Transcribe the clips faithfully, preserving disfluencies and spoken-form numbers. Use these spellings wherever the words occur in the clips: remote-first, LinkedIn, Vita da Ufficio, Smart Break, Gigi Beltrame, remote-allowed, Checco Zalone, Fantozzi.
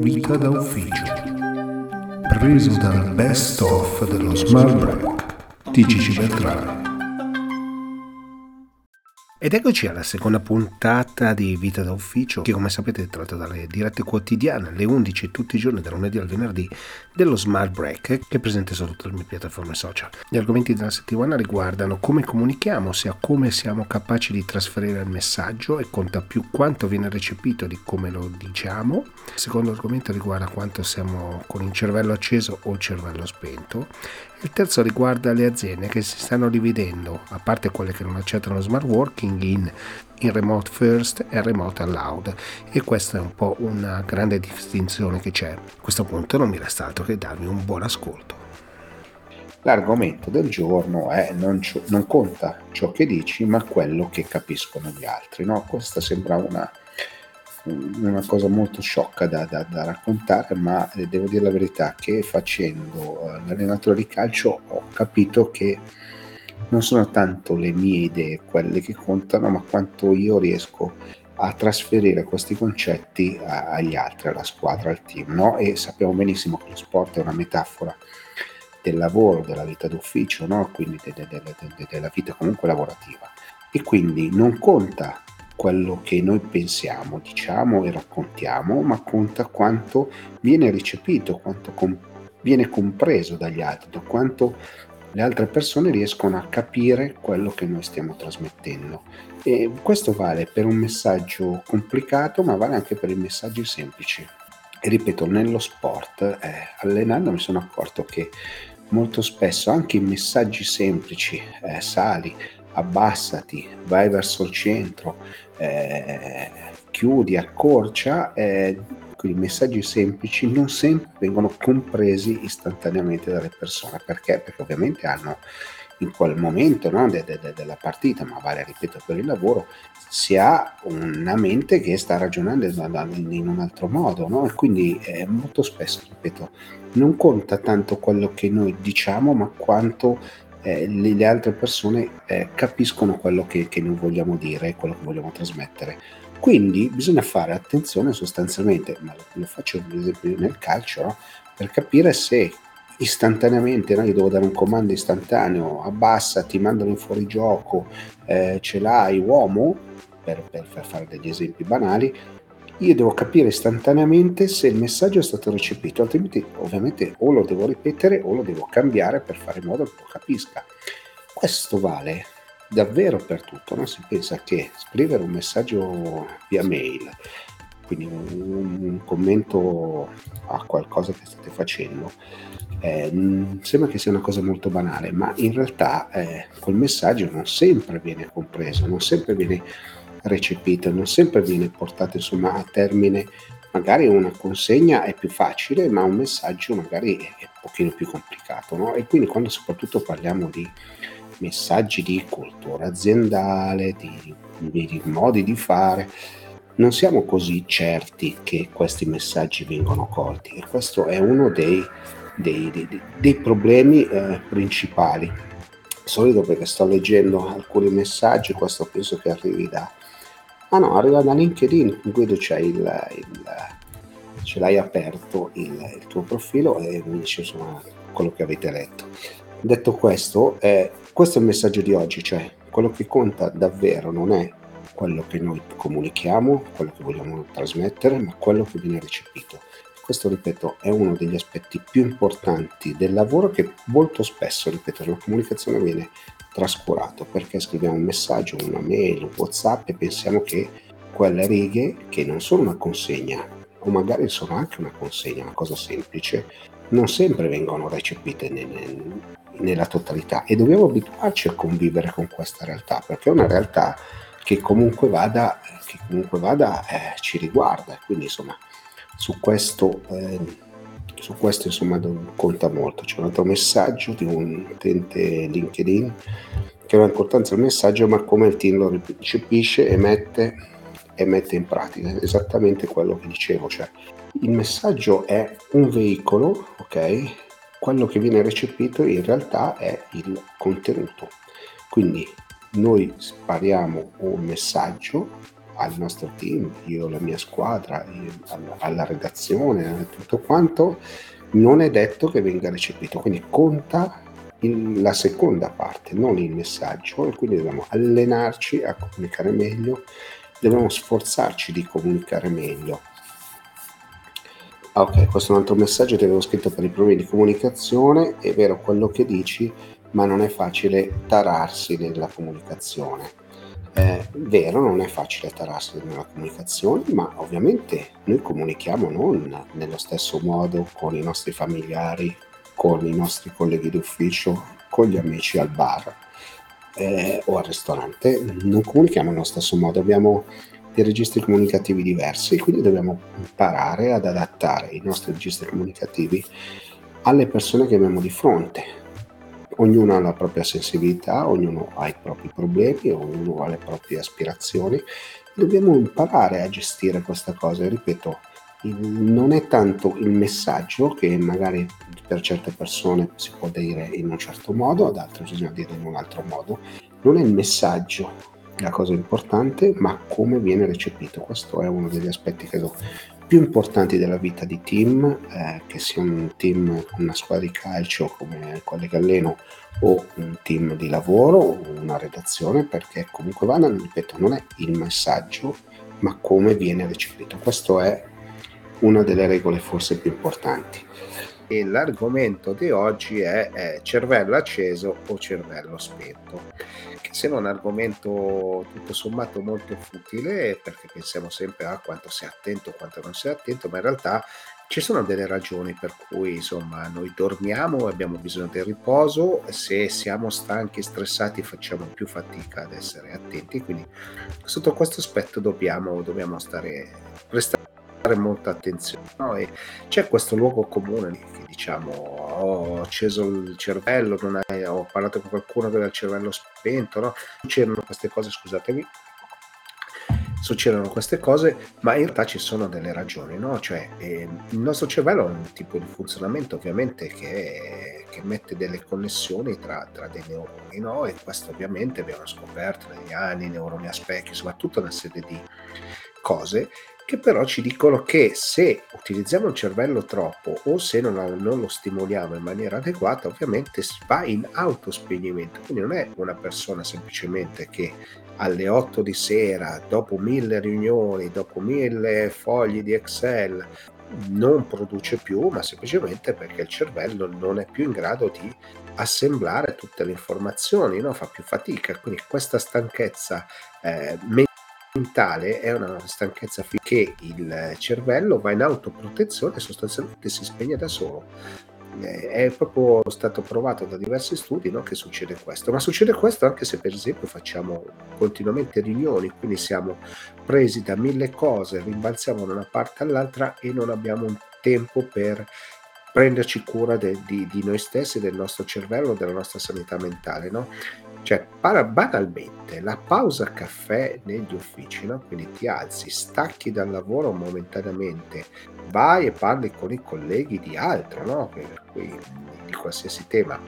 Vita da Ufficio, preso dal best of dello Smart Break di Gigi Beltrame. Ed eccoci alla seconda puntata di Vita da Ufficio, che come sapete tratta dalle dirette quotidiane alle undici tutti i giorni, da lunedì al venerdì, dello Smart Break, che è presente su tutte le mie piattaforme social. Gli argomenti della settimana riguardano come comunichiamo, ossia come siamo capaci di trasferire il messaggio, e conta più quanto viene recepito di come lo diciamo. Il secondo argomento riguarda quanto siamo con il cervello acceso o il cervello spento. Il terzo riguarda le aziende che si stanno dividendo, a parte quelle che non accettano lo smart working, In, in remote first e remote allowed, e questa è un po' una grande distinzione che c'è. A questo punto non mi resta altro che darvi un buon ascolto. L'argomento del giorno è non, ci, non conta ciò che dici, ma quello che capiscono gli altri, no? Questa sembra una, una cosa molto sciocca da, da, da raccontare, ma devo dire la verità che facendo l'allenatore di calcio ho capito che non sono tanto le mie idee quelle che contano, ma quanto io riesco a trasferire questi concetti agli altri, alla squadra, al team, no? E sappiamo benissimo che lo sport è una metafora del lavoro, della vita d'ufficio, no? Quindi de- de- de- de- de- della vita comunque lavorativa. E quindi non conta quello che noi pensiamo, diciamo e raccontiamo, ma conta quanto viene ricepito, quanto com- viene compreso dagli altri, da quanto le altre persone riescono a capire quello che noi stiamo trasmettendo. E questo vale per un messaggio complicato, ma vale anche per i messaggi semplici. E ripeto, nello sport, eh, allenando mi sono accorto che molto spesso anche i messaggi semplici, eh, sali, abbassati, vai verso il centro, eh, chiudi, accorcia, eh, i messaggi semplici non sempre vengono compresi istantaneamente dalle persone. Perché? Perché ovviamente hanno in quel momento, no, de, de, de, della partita, ma vale, ripeto, per il lavoro, si ha una mente che sta ragionando in un altro modo, no? E quindi eh, molto spesso, ripeto, non conta tanto quello che noi diciamo, ma quanto eh, le, le altre persone eh, capiscono quello che, che noi vogliamo dire, quello che vogliamo trasmettere. Quindi bisogna fare attenzione sostanzialmente, ma lo faccio per esempio nel calcio, no? Per capire se istantaneamente, no? Io devo dare un comando istantaneo, abbassati, mandalo in fuorigioco, eh, ce l'hai uomo, per, per fare degli esempi banali. Io devo capire istantaneamente se il messaggio è stato recepito, altrimenti ovviamente o lo devo ripetere o lo devo cambiare per fare in modo che lo capisca. Questo vale davvero per tutto, no? Si pensa che scrivere un messaggio via mail, quindi un, un commento a qualcosa che state facendo, eh, sembra che sia una cosa molto banale, ma in realtà eh, quel messaggio non sempre viene compreso, non sempre viene recepito, non sempre viene portato insomma a termine. Magari una consegna è più facile, ma un messaggio magari è un pochino più complicato, no? E quindi quando soprattutto parliamo di messaggi di cultura aziendale, di, di, di modi di fare, non siamo così certi che questi messaggi vengano colti, e questo è uno dei, dei, dei, dei problemi eh, principali. Solito, perché sto leggendo alcuni messaggi, questo penso che arrivi da ah no, arriva da LinkedIn, in cui c'è il, il ce l'hai aperto il, il tuo profilo e mi dice insomma quello che avete letto. Detto questo, eh, questo è il messaggio di oggi, cioè quello che conta davvero non è quello che noi comunichiamo, quello che vogliamo trasmettere, ma quello che viene recepito. Questo, ripeto, è uno degli aspetti più importanti del lavoro, che molto spesso, ripeto, la comunicazione viene trascurato, perché scriviamo un messaggio, una mail, un WhatsApp, e pensiamo che quelle righe, che non sono una consegna, o magari sono anche una consegna, una cosa semplice, non sempre vengono recepite nel nella totalità, e dobbiamo abituarci a convivere con questa realtà, perché è una realtà che comunque vada, che comunque vada eh, ci riguarda. Quindi insomma su questo eh, su questo insomma conta molto. C'è un altro messaggio di un utente LinkedIn che ha importanza del messaggio, ma come il team lo recepisce e mette, e mette in pratica. Esattamente quello che dicevo, cioè il messaggio è un veicolo, ok? Quello che viene recepito in realtà è il contenuto. Quindi noi spariamo un messaggio, al nostro team, io alla mia squadra, alla redazione, a tutto quanto, non è detto che venga recepito, quindi conta il, la seconda parte, non il messaggio, e quindi dobbiamo allenarci a comunicare meglio, dobbiamo sforzarci di comunicare meglio. Ok, questo è un altro messaggio che avevo scritto per i problemi di comunicazione, è vero quello che dici, ma non è facile tararsi nella comunicazione. Eh, vero, non è facile tararsi nella comunicazione, ma ovviamente noi comunichiamo non nello stesso modo con i nostri familiari, con i nostri colleghi d'ufficio, con gli amici al bar eh, o al ristorante, non comunichiamo nello stesso modo, abbiamo dei registri comunicativi diversi, quindi dobbiamo imparare ad adattare i nostri registri comunicativi alle persone che abbiamo di fronte. Ognuno ha la propria sensibilità, ognuno ha i propri problemi, ognuno ha le proprie aspirazioni. Dobbiamo imparare a gestire questa cosa. E ripeto, non è tanto il messaggio che magari per certe persone si può dire in un certo modo, ad altre bisogna dire in un altro modo. Non è il messaggio la cosa importante, ma come viene recepito. Questo è uno degli aspetti, credo, più importanti della vita di team, eh, che sia un team, una squadra di calcio come quella Galleno o un team di lavoro o una redazione, perché comunque vada, ripeto, non è il messaggio ma come viene recepito. Questo è una delle regole forse più importanti. E l'argomento di oggi è, è cervello acceso o cervello spento, che se non è un argomento tutto sommato molto futile, perché pensiamo sempre a quanto sei attento, quanto non sei attento, ma in realtà ci sono delle ragioni per cui insomma noi dormiamo, abbiamo bisogno del riposo, se siamo stanchi, stressati facciamo più fatica ad essere attenti, quindi sotto questo aspetto dobbiamo, dobbiamo stare prestare molta attenzione, no? E c'è questo luogo comune che diciamo ho acceso il cervello, non hai, ho parlato con qualcuno che aveva il cervello spento, no? Succedono queste cose, scusatemi, succedono queste cose, ma in realtà ci sono delle ragioni, no? Cioè eh, il nostro cervello ha un tipo di funzionamento ovviamente che, che mette delle connessioni tra, tra dei neuroni, no? E questo ovviamente abbiamo scoperto negli anni, neuroni a specchio, insomma tutta una serie di cose che però ci dicono che se utilizziamo il cervello troppo o se non, non lo stimoliamo in maniera adeguata, ovviamente si va in autospegnimento. Quindi non è una persona semplicemente che alle otto di sera, dopo mille riunioni, dopo mille fogli di Excel, non produce più, ma semplicemente perché il cervello non è più in grado di assemblare tutte le informazioni, no? Fa più fatica. Quindi questa stanchezza eh, mentale è una stanchezza finché il cervello va in autoprotezione e sostanzialmente si spegne da solo. È proprio stato provato da diversi studi, no, che succede questo, ma succede questo anche se per esempio facciamo continuamente riunioni, quindi siamo presi da mille cose, rimbalziamo da una parte all'altra e non abbiamo un tempo per prenderci cura de, di, di noi stessi, del nostro cervello, della nostra sanità mentale, no? Cioè, banalmente, la pausa caffè negli uffici, no? Quindi ti alzi, stacchi dal lavoro momentaneamente, vai e parli con i colleghi di altro, no? Per cui, di qualsiasi tema,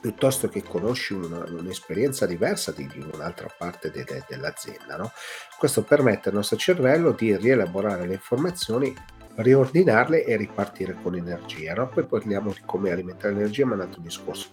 piuttosto che conosci una, un'esperienza diversa di, di un'altra parte de, de, dell'azienda, no? Questo permette al nostro cervello di rielaborare le informazioni, riordinarle e ripartire con energia, no? Poi parliamo di come alimentare l'energia, ma è un altro discorso.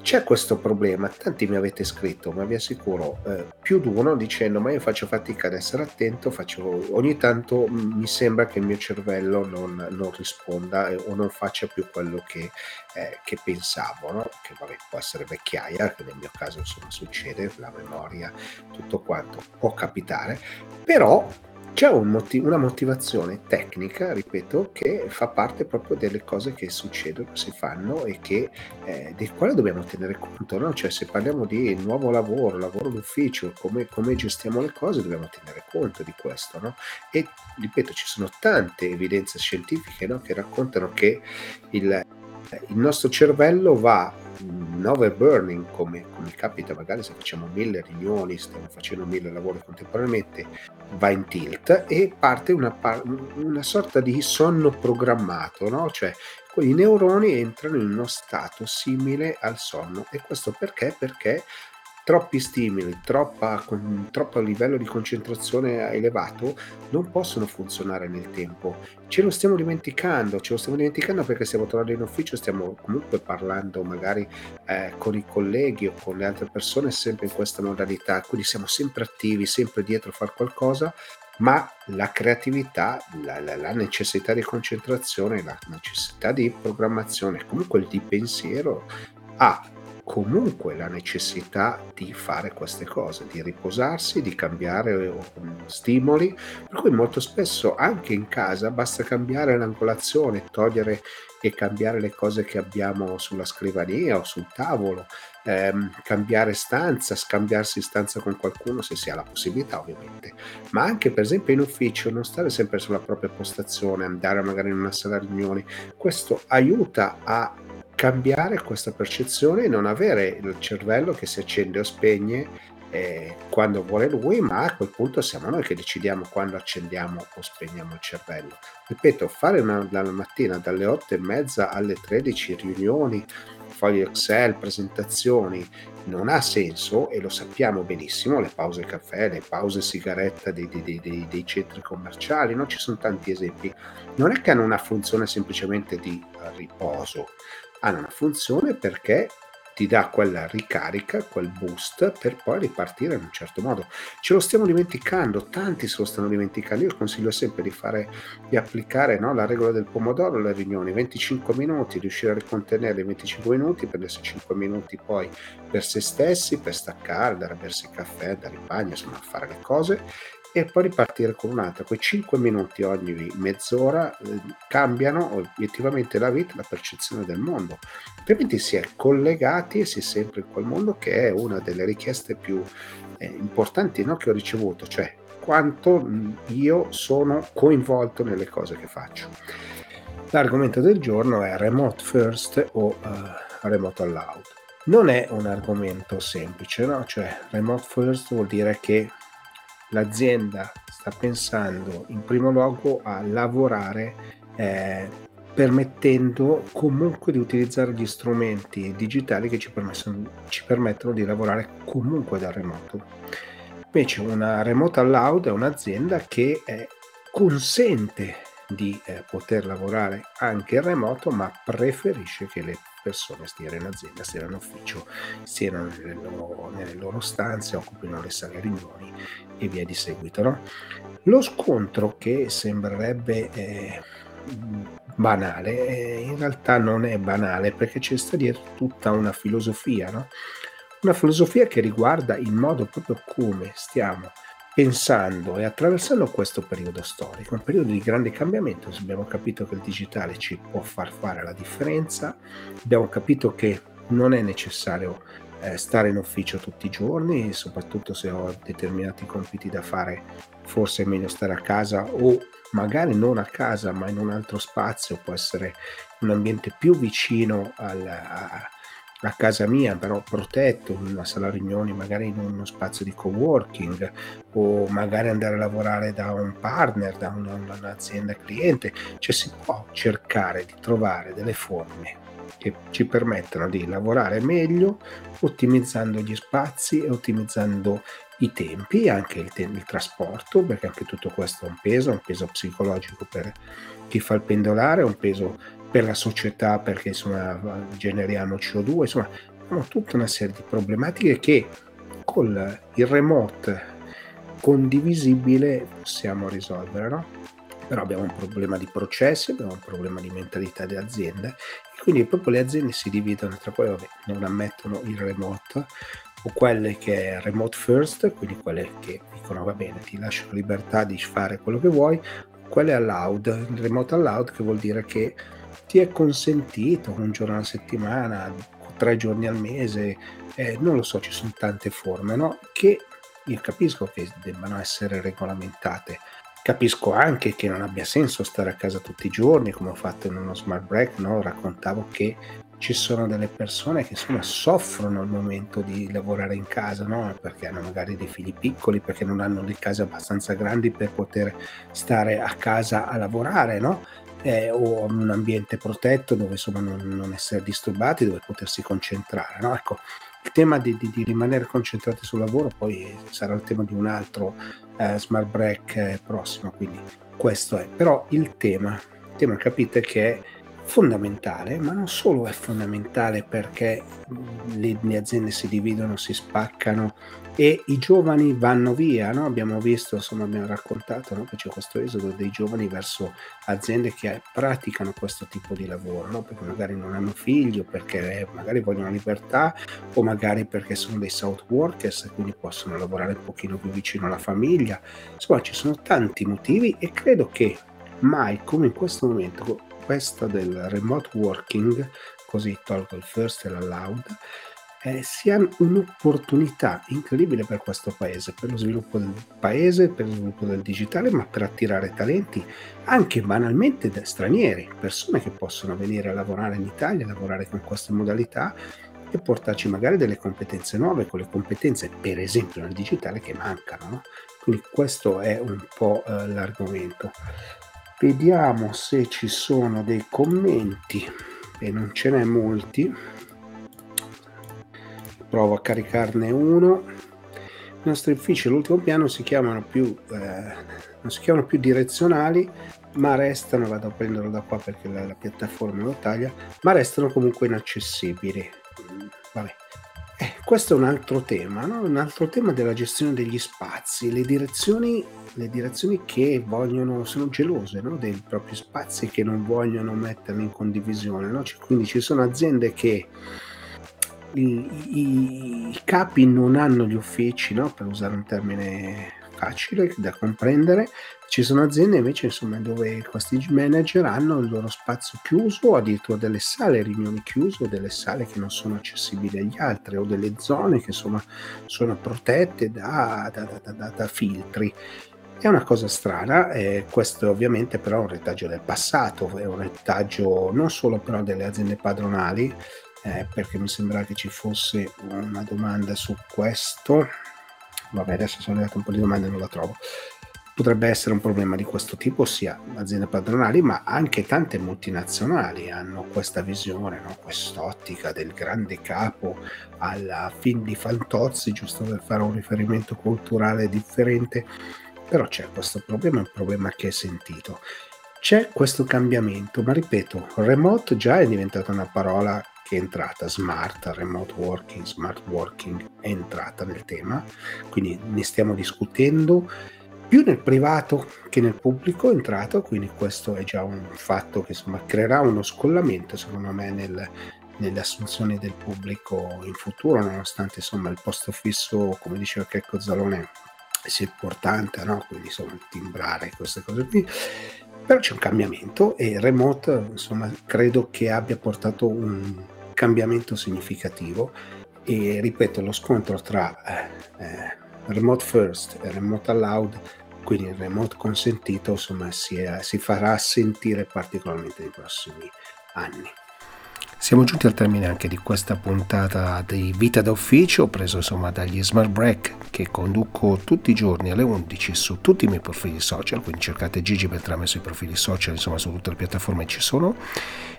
C'è questo problema, tanti mi avete scritto, ma vi assicuro eh, più di uno dicendo ma io faccio fatica ad essere attento, faccio, ogni tanto mi sembra che il mio cervello non, non risponda eh, o non faccia più quello che, eh, che pensavo, no? Che vabbè, può essere vecchiaia, che nel mio caso insomma succede, la memoria, tutto quanto può capitare, però c'è un motiv- una motivazione tecnica, ripeto, che fa parte proprio delle cose che succedono, si fanno e che, eh, del quale dobbiamo tenere conto, no? Cioè se parliamo di nuovo lavoro, lavoro d'ufficio, come, come gestiamo le cose, dobbiamo tenere conto di questo, no? E ripeto, ci sono tante evidenze scientifiche, no? Che raccontano che il, il nostro cervello va un overburning, come, come capita magari se facciamo mille riunioni, stiamo facendo mille lavori contemporaneamente, va in tilt e parte una, una sorta di sonno programmato, no? Cioè i neuroni entrano in uno stato simile al sonno. E questo perché? Perché Troppi stimoli, troppa, con, troppo livello di concentrazione elevato non possono funzionare nel tempo. Ce lo stiamo dimenticando, ce lo stiamo dimenticando perché stiamo tornando in ufficio, stiamo comunque parlando magari eh, con i colleghi o con le altre persone sempre in questa modalità, quindi siamo sempre attivi, sempre dietro a far qualcosa, ma la creatività, la, la, la necessità di concentrazione, la necessità di programmazione, comunque il di pensiero ha comunque la necessità di fare queste cose, di riposarsi, di cambiare stimoli, per cui molto spesso anche in casa basta cambiare l'angolazione, togliere e cambiare le cose che abbiamo sulla scrivania o sul tavolo, ehm, cambiare stanza, scambiarsi stanza con qualcuno se si ha la possibilità ovviamente, ma anche per esempio in ufficio non stare sempre sulla propria postazione, andare magari in una sala riunioni, questo aiuta a cambiare questa percezione e non avere il cervello che si accende o spegne eh, quando vuole lui, ma a quel punto siamo noi che decidiamo quando accendiamo o spegniamo il cervello. Ripeto, fare una, la mattina dalle otto e mezza alle tredici riunioni, fogli Excel, presentazioni, non ha senso e lo sappiamo benissimo, le pause caffè, le pause sigaretta dei, dei, dei, dei centri commerciali, no? Ci sono tanti esempi. Non è che hanno una funzione semplicemente di riposo, hanno una funzione perché ti dà quella ricarica, quel boost per poi ripartire in un certo modo. Ce lo stiamo dimenticando, tanti se lo stanno dimenticando. Io consiglio sempre di fare, di applicare no, la regola del pomodoro alle riunioni, venticinque minuti, riuscire a ricontenere i venticinque minuti, prendersi cinque minuti poi per se stessi, per staccare, andare a bersi il caffè, andare in bagno, insomma a fare le cose e poi ripartire con un'altra. Quei cinque minuti ogni mezz'ora eh, cambiano obiettivamente la vita, la percezione del mondo, altrimenti si è collegati e si è sempre in quel mondo, che è una delle richieste più eh, importanti no, che ho ricevuto, cioè quanto io sono coinvolto nelle cose che faccio. L'argomento del giorno è remote first o eh, remote allowed. Non è un argomento semplice, no? Cioè remote first vuol dire che l'azienda sta pensando in primo luogo a lavorare eh, permettendo comunque di utilizzare gli strumenti digitali che ci, ci permettono di lavorare comunque da remoto. Invece una remote allowed è un'azienda che eh, consente di eh, poter lavorare anche in remoto, ma preferisce che le persone stiano in azienda, stiano in ufficio, stiano nelle loro, nelle loro stanze, occupino le sale riunioni e via di seguito. No? Lo scontro che sembrerebbe eh, banale, eh, in realtà non è banale, perché c'è sta dietro tutta una filosofia, no? Una filosofia che riguarda il modo proprio come stiamo pensando e attraversando questo periodo storico, un periodo di grande cambiamento. Abbiamo capito che il digitale ci può far fare la differenza, abbiamo capito che non è necessario eh, stare in ufficio tutti i giorni, soprattutto se ho determinati compiti da fare, forse è meglio stare a casa o magari non a casa ma in un altro spazio, può essere un ambiente più vicino al, a, a casa mia, però protetto, una sala riunioni magari in uno spazio di coworking, o magari andare a lavorare da un partner, da una, un'azienda cliente. Cioè si può cercare di trovare delle forme che ci permettano di lavorare meglio, ottimizzando gli spazi e ottimizzando i tempi, anche il, te- il trasporto, perché anche tutto questo è un peso, un peso psicologico per chi fa il pendolare, un peso per la società perché insomma generiamo C O due, insomma abbiamo tutta una serie di problematiche che con il remote condivisibile possiamo risolvere, no? Però abbiamo un problema di processi, abbiamo un problema di mentalità di azienda, e quindi proprio le aziende si dividono tra quelle che non ammettono il remote o quelle che è remote first, quindi quelle che dicono va bene, ti lascio la libertà di fare quello che vuoi, quelle allowed, il remote allowed, che vuol dire che ti è consentito un giorno alla settimana, tre giorni al mese, eh, non lo so, ci sono tante forme, no? Che io capisco che debbano essere regolamentate, capisco anche che non abbia senso stare a casa tutti i giorni, come ho fatto in uno smart break, no? Raccontavo che ci sono delle persone che insomma soffrono al momento di lavorare in casa, no? Perché hanno magari dei figli piccoli, perché non hanno le case abbastanza grandi per poter stare a casa a lavorare, no? Eh, o un ambiente protetto dove insomma non, non essere disturbati, dove potersi concentrare, no? Ecco, Il tema di, di, di rimanere concentrati sul lavoro poi sarà il tema di un altro eh, smart break eh, prossimo, quindi questo è. Però il tema, il tema capite che è fondamentale, ma non solo è fondamentale perché le, le aziende si dividono, si spaccano e i giovani vanno via, no? Abbiamo visto, insomma, abbiamo raccontato, no? Che c'è questo esodo dei giovani verso aziende che praticano questo tipo di lavoro, no? Perché magari non hanno figli, perché magari vogliono libertà, o magari perché sono dei south workers, quindi possono lavorare un pochino più vicino alla famiglia. Insomma, ci sono tanti motivi e credo che mai come in questo momento questa del remote working, così tolgo il first e l'allowed, Eh, sia un'opportunità incredibile per questo paese, per lo sviluppo del paese, per lo sviluppo del digitale, ma per attirare talenti anche banalmente da stranieri, persone che possono venire a lavorare in Italia, lavorare con queste modalità e portarci magari delle competenze nuove, con le competenze per esempio nel digitale che mancano, no? Quindi questo è un po' eh, l'argomento. Vediamo se ci sono dei commenti, e non ce n'è molti. Provo a caricarne uno. I nostri uffici all'ultimo piano si chiamano più eh, non si chiamano più direzionali, ma restano, vado a prenderlo da qua perché la, la piattaforma lo taglia, ma restano comunque inaccessibili. Mm, vabbè. Eh, questo è un altro tema, no? Un altro tema della gestione degli spazi, le direzioni, le direzioni che vogliono, sono gelose, no? Dei propri spazi, che non vogliono metterli in condivisione, no? C- quindi ci sono aziende che I, i capi non hanno gli uffici, no? Per usare un termine facile da comprendere. Ci sono aziende invece, insomma, dove questi manager hanno il loro spazio chiuso, o addirittura delle sale riunioni chiuse, o delle sale che non sono accessibili agli altri, o delle zone che insomma sono protette da, da, da, da, da filtri. È una cosa strana, eh, questo ovviamente però è un retaggio del passato, è un retaggio non solo però delle aziende padronali. Eh, perché mi sembrava che ci fosse una domanda su questo. Vabbè, adesso sono arrivato un po' di domande e non la trovo. Potrebbe essere un problema di questo tipo, sia aziende padronali, ma anche tante multinazionali hanno questa visione, no? Quest'ottica del grande capo alla film di Fantozzi, giusto per fare un riferimento culturale differente. Però c'è questo problema, è un problema che è sentito. C'è questo cambiamento, ma ripeto, remote già è diventata una parola che è entrata, smart, remote working, smart working è entrata nel tema, quindi ne stiamo discutendo più nel privato che nel pubblico è entrato, quindi questo è già un fatto che insomma creerà uno scollamento secondo me nel, nelle assunzioni del pubblico in futuro, nonostante insomma il posto fisso, come diceva Checco Zalone, sia importante, no? Quindi insomma timbrare queste cose qui. Però c'è un cambiamento e remote insomma credo che abbia portato un cambiamento significativo e ripeto lo scontro tra eh, eh, remote first e remote allowed, quindi il remote consentito insomma si, è, si farà sentire particolarmente nei prossimi anni. Siamo giunti al termine anche di questa puntata di Vita da Ufficio, preso insomma dagli Smart Break che conduco tutti i giorni alle undici su tutti i miei profili social, quindi cercate Gigi Beltrame sui profili social, insomma su tutte le piattaforme ci sono,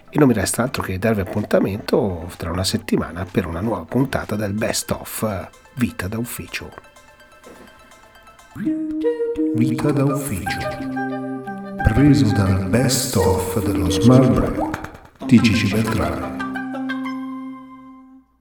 e non mi resta altro che darvi appuntamento tra una settimana per una nuova puntata del Best of Vita da Ufficio. Vita da Ufficio, preso dal Best of dello Smart Break di Gigi Beltrame.